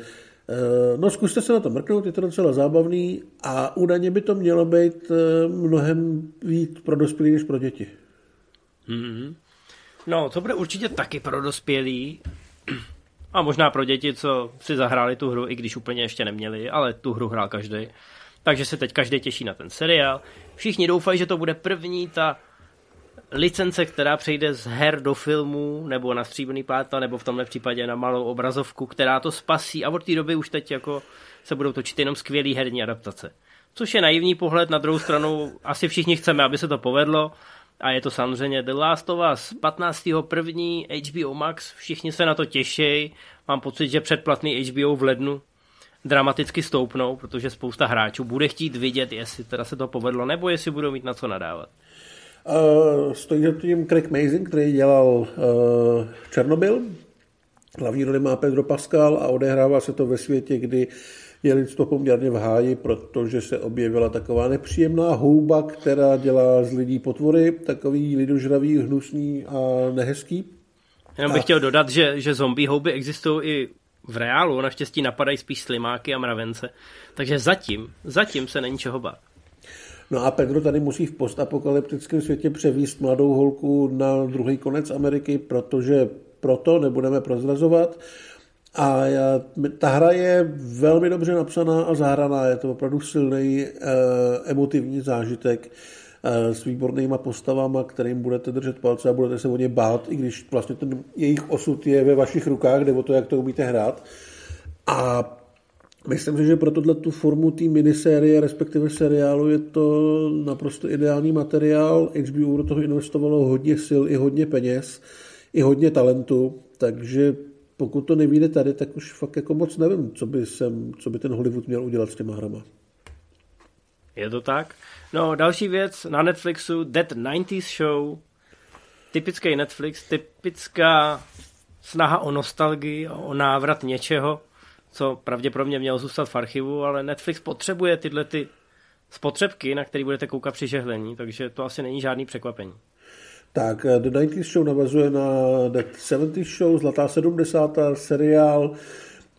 no zkuste se na to mrknout, je to docela zábavný a údajně by to mělo být mnohem víc pro dospělí než pro děti. Mm-hmm. No, to bude určitě taky pro dospělí a možná pro děti, co si zahráli tu hru, i když úplně ještě neměli, ale tu hru hrál každý. Takže se teď každý těší na ten seriál. Všichni doufají, že to bude první ta licence, která přejde z her do filmů, nebo na stříbrný plátno, nebo v tomhle případě na malou obrazovku, která to spasí, a od té doby už teď jako se budou točit jenom skvělý herní adaptace. Což je naivní pohled, na druhou stranu asi všichni chceme, aby se to povedlo, a je to samozřejmě The Last of Us patnáctého prvního H B O Max, všichni se na to těší, mám pocit, že předplatný H B O v lednu dramaticky stoupnou, protože spousta hráčů bude chtít vidět, jestli teda se to povedlo, nebo jestli budou mít na co nadávat. Uh, stojí za tím Craig Mazin, který dělal uh, Černobyl. Hlavní roli má Pedro Pascal a odehrává se to ve světě, kdy je lidstvo poměrně v háji, protože se objevila taková nepříjemná houba, která dělá z lidí potvory, takový lidožravý, hnusný a nehezký. Jenom bych a... chtěl dodat, že, že zombie houby existují i v reálu, naštěstí napadají spíš slimáky a mravence, takže zatím, zatím se není čeho bát. No a Pedro tady musí v postapokalyptickém světě převést mladou holku na druhý konec Ameriky, protože proto nebudeme prozrazovat. A ta hra je velmi dobře napsaná a zahraná. Je to opravdu silný eh, emotivní zážitek eh, s výbornýma postavama, kterým budete držet palce a budete se o ně bát, i když vlastně ten jejich osud je ve vašich rukách, nebo to, jak to umíte hrát. A myslím si, že pro tohle tu formu té minisérie, respektive seriálu, je to naprosto ideální materiál. H B O do toho investovalo hodně sil i hodně peněz, i hodně talentu, takže pokud to nevíde tady, tak už fakt jako moc nevím, co by, sem, co by ten Hollywood měl udělat s těma hrama. Je to tak. No, další věc na Netflixu, That devadesátých Show, typický Netflix, typická snaha o nostalgii, o návrat něčeho, co pravděpodobně mělo zůstat v archivu, ale Netflix potřebuje tyhle ty spotřebky, na které budete koukat při žehlení, takže to asi není žádný překvapení. Tak, The devadesátých Show navazuje na The sedmdesátých Show, Zlatá sedmdesátá, seriál,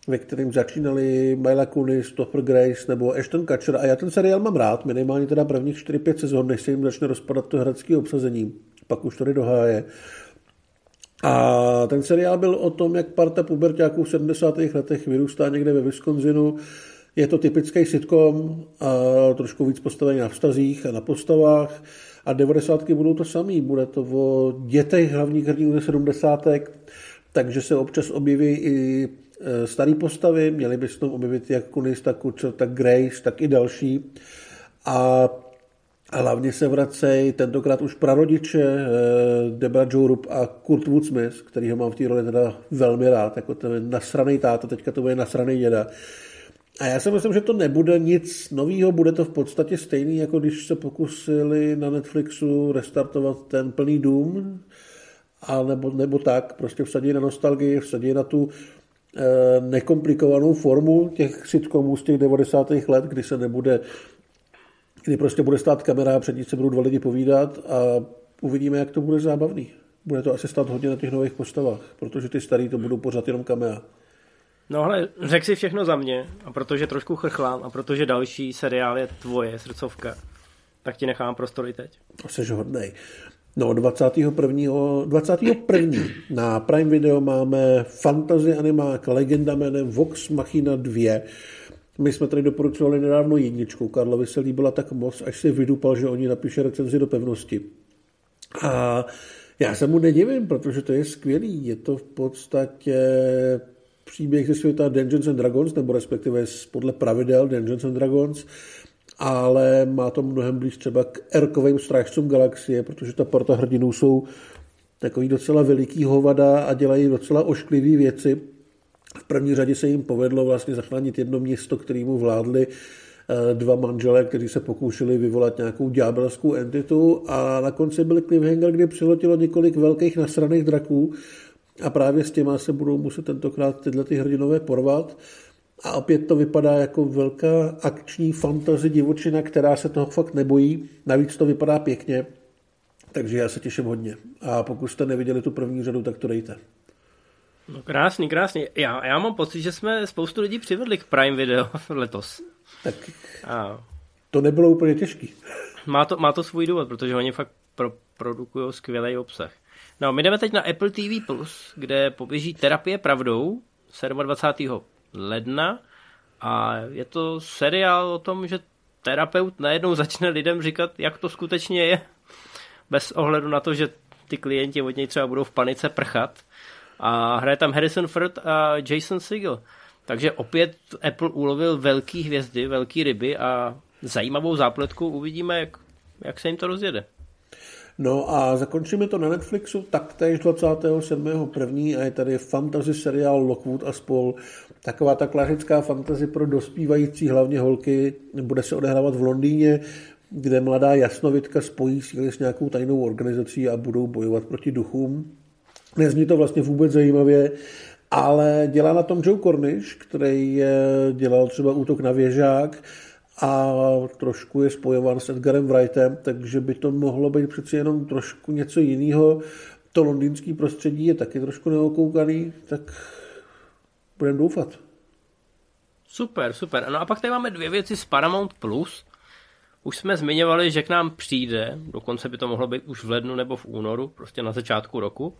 ve kterém začínali Mila Kunis, Topher Grace nebo Ashton Kutcher, a já ten seriál mám rád, minimálně teda prvních čtyři pět sezon, než se jim začne rozpadat to herecké obsazení, pak už to jde do háje. A ten seriál byl o tom, jak parta puberťáků v sedmdesátých letech vyrůstá někde ve Wisconsinu. Je to typický sitcom, a trošku víc postavený na vztazích a na postavách. A devadesátky budou to samý. Bude to o dětech hlavních hrdinů ze sedmdesátek, takže se občas objeví i staré postavy. Měli by se tam objevit jak Kunis, tak Kutcher, tak Grace, tak i další. A A hlavně se vracejí tentokrát už prarodiče Debra Jo Rupp a Kurt Woodsmith, kterýho mám v té roli teda velmi rád, jako ten nasranej táta, teďka to bude nasranej děda. A já si myslím, že to nebude nic novýho, bude to v podstatě stejný, jako když se pokusili na Netflixu restartovat ten Plný dům, a nebo, nebo tak, prostě vsadí na nostalgii, vsadí na tu e, nekomplikovanou formu těch sitcomů z těch devadesátých let, kdy se nebude... kdy prostě bude stát kamera a před ní se budou dva lidi povídat a uvidíme, jak to bude zábavný. Bude to asi stát hodně na těch nových postavách, protože ty starý to budou pořád jenom kamera. No ale řek si všechno za mě, a protože trošku chrchlám a protože další seriál je tvoje srdcovka, tak ti nechám prostor i teď. To seš hodnej. No, dvacátého prvního na Prime Video máme fantasy animák Legenda jménem Vox Machina dva. My jsme tady doporučovali nedávno jedničku. Karlovi se líbila tak moc, až si vydupal, že oni napíše recenzi do Pevnosti. A já se mu nedivím, protože to je skvělý. Je to v podstatě příběh ze světa Dungeons and Dragons, nebo respektive podle pravidel Dungeons and Dragons, ale má to mnohem blíž třeba k erkovým strážcům galaxie, protože ta parta hrdinů jsou takový docela veliký hovada a dělají docela ošklivý věci. V první řadě se jim povedlo vlastně zachránit jedno město, kterému vládli dva manželé, kteří se pokoušeli vyvolat nějakou ďábelskou entitu, a na konci byl cliffhanger, kdy přiletělo několik velkých nasraných draků a právě s těma se budou muset tentokrát tyhle ty hrdinové porvat, a opět to vypadá jako velká akční fantasy divočina, která se toho fakt nebojí, navíc to vypadá pěkně, takže já se těším hodně, a pokud jste neviděli tu první řadu, tak to dejte. No krásný, krásný. Já, já mám pocit, že jsme spoustu lidí přivedli k Prime Video letos. Tak a... to nebylo úplně těžký. má to, má to svůj důvod, protože oni fakt pro, produkují skvělý obsah. No, my jdeme teď na Apple T V plus, kde poběží Terapie pravdou dvacátého sedmého ledna a je to seriál o tom, že terapeut najednou začne lidem říkat, jak to skutečně je, bez ohledu na to, že ty klienti od něj třeba budou v panice prchat. A hraje tam Harrison Ford a Jason Segel. Takže opět Apple ulovil velký hvězdy, velký ryby a zajímavou zápletku uvidíme, jak, jak se jim to rozjede. No a zakončíme to na Netflixu taktéž dvacátého sedmého prvního a je tady fantasy seriál Lockwood a spol. Taková ta klasická fantasy pro dospívající, hlavně holky, bude se odehrávat v Londýně, kde mladá jasnovidka spojí síly s nějakou tajnou organizací a budou bojovat proti duchům. Nezní to vlastně vůbec zajímavě, ale dělá na tom Joe Cornish, který dělal třeba Útok na věžák a trošku je spojován s Edgarem Wrightem, takže by to mohlo být přeci jenom trošku něco jiného. To londýnský prostředí je taky trošku neokoukaný, tak budeme doufat. Super, super. No a pak tady máme dvě věci z Paramount+. Už jsme zmiňovali, že k nám přijde, dokonce by to mohlo být už v lednu nebo v únoru, prostě na začátku roku.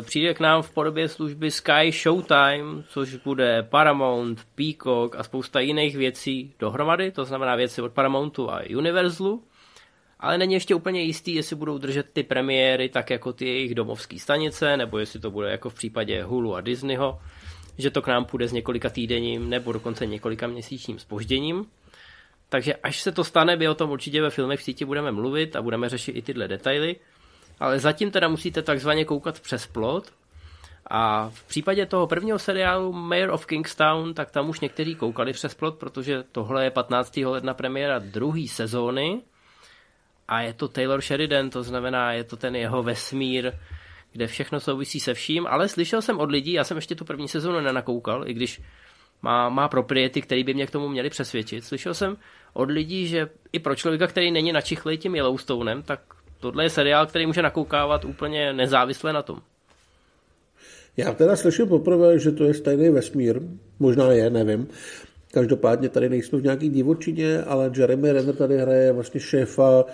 Přijde k nám v podobě služby Sky Showtime, což bude Paramount, Peacock a spousta jiných věcí dohromady, to znamená věci od Paramountu a Universalu, ale není ještě úplně jistý, jestli budou držet ty premiéry tak jako ty jejich domovské stanice, nebo jestli to bude jako v případě Hulu a Disneyho, že to k nám půjde s několika týdenním nebo dokonce několika měsíčním zpožděním. Takže až se to stane, my o tom určitě ve Filmech v síti budeme mluvit a budeme řešit i tyhle detaily. Ale zatím teda musíte takzvaně koukat přes plot. A v případě toho prvního seriálu Mayor of Kingstown, tak tam už někteří koukali přes plot, protože tohle je patnáctého ledna premiéra druhé sezóny. A je to Taylor Sheridan, to znamená, je to ten jeho vesmír, kde všechno souvisí se vším. Ale slyšel jsem od lidí, já jsem ještě tu první sezónu nenakoukal, i když má, má propriety, které by mě k tomu měli přesvědčit. Slyšel jsem od lidí, že i pro člověka, který není načichlej tím Yellowstonem, tak tohle je seriál, který může nakoukávat úplně nezávisle na tom. Já teda slyším poprvé, že to je stejný vesmír. Možná je, nevím. Každopádně tady nejsme v nějaký divočině, ale Jeremy Renner tady hraje vlastně šéfa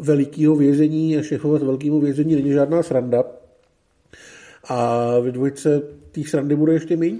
velikého vězení a šéfovat velkýmu vězení není žádná sranda. A ve dvojce té srandy bude ještě míň.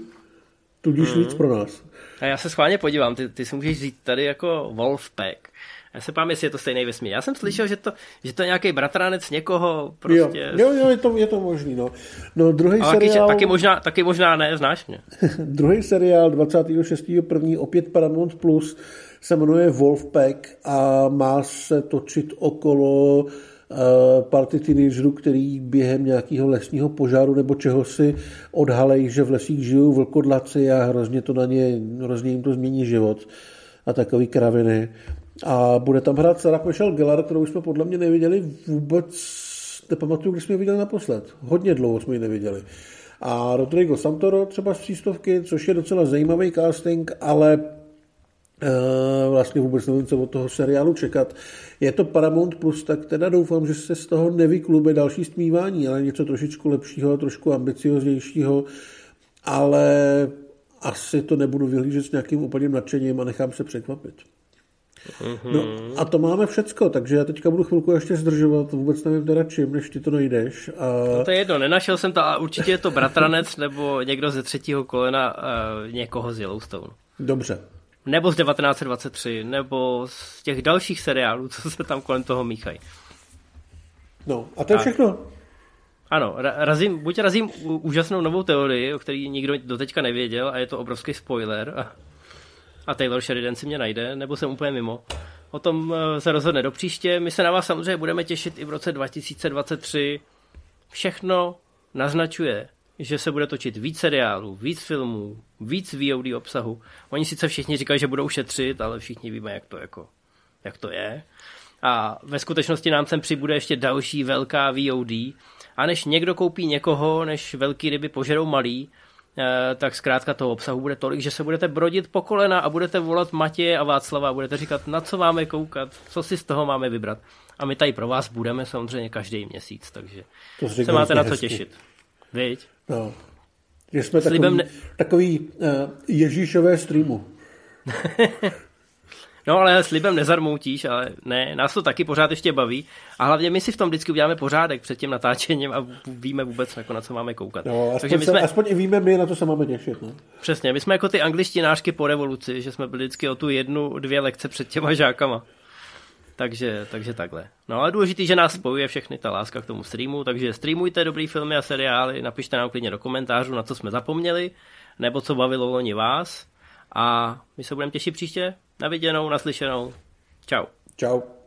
Tudíž víc mm. pro nás. A já se schválně podívám. Ty, ty si můžeš vzít tady jako Wolfpack. Já se pamatuju, jestli je to stejný vesmír. Já jsem slyšel, že to, že to je nějaký bratranec někoho. Prostě. Jo, jo, jo, je to, je to možný. No. No, druhý seriál... taky, že, taky, možná, taky možná ne, znáš mě. Druhý seriál dvacátého šestého prvního opět Paramount Plus se jmenuje Wolfpack a má se točit okolo uh, party teenagerů, který během nějakého lesního požáru nebo čehosi odhalejí, že v lesích žijou vlkodlaci a hrozně to na ně, hrozně jim to změní život a takový kraviny. A bude tam hrát Sarah Michelle Gellar, kterou jsme podle mě neviděli vůbec, nepamatuju, když jsme ji viděli naposled. Hodně dlouho jsme ji neviděli. A Rodrigo Santoro třeba z Přístovky, což je docela zajímavý casting, ale e, vlastně vůbec nevím, co od toho seriálu čekat. Je to Paramount Plus, tak teda doufám, že se z toho nevyklube další stmívání, ale něco trošičku lepšího a trošku ambicioznějšího, ale asi to nebudu vyhlížet s nějakým úplným nadšením a nechám se překvapit. No a to máme všecko, takže já teďka budu chvilku ještě zdržovat, vůbec nevím teda čím, než ty to najdeš. A... No to je jedno, nenašel jsem to, ale určitě je to bratranec nebo někdo ze třetího kolena uh, někoho z Yellowstone. Dobře. Nebo z devatenáct dvacet tři, nebo z těch dalších seriálů, co se tam kolem toho míchají. No a to je a... všechno. Ano, razím, buď razím úžasnou novou teorii, o které nikdo doteďka nevěděl a je to obrovský spoiler a... a Taylor Sheridan si mě najde, nebo jsem úplně mimo. O tom se rozhodne do příště. My se na vás samozřejmě budeme těšit i v roce dva tisíce dvacet tři. Všechno naznačuje, že se bude točit víc seriálů, víc filmů, víc V O D obsahu. Oni sice všichni říkají, že budou šetřit, ale všichni víme, jak to, jako, jak to je. A ve skutečnosti nám sem přibude ještě další velká V O D. A než někdo koupí někoho, než velký ryby požerou malý, tak zkrátka toho obsahu bude tolik, že se budete brodit po kolena a budete volat Matěje a Václava a budete říkat, na co máme koukat, co si z toho máme vybrat. A my tady pro vás budeme samozřejmě každý měsíc, takže se máte na co hezky těšit. Viď? No. Že jsme takový, ne... takový uh, Ježíšové streamu. No, ale s libem nezarmoutíš, ale ne, nás to taky pořád ještě baví. A hlavně my si v tom vždycky uděláme pořádek před tím natáčením a víme vůbec, jako na co máme koukat. No, aspoň, takže my se, jsme... aspoň i víme, my na to se máme těšit. Ne? Přesně, my jsme jako ty angličtinářky po revoluci, že jsme byli vždycky o tu jednu, dvě lekce před těma žákama. Takže, takže takhle. No a důležitý, že nás spojuje všechny ta láska k tomu streamu, takže streamujte dobrý filmy a seriály, napište nám klidně do komentářů, na co jsme zapomněli, nebo co bavilo loni vás. A my se budeme těšit příště. Na viděnou, naslyšenou. Čau. Čau.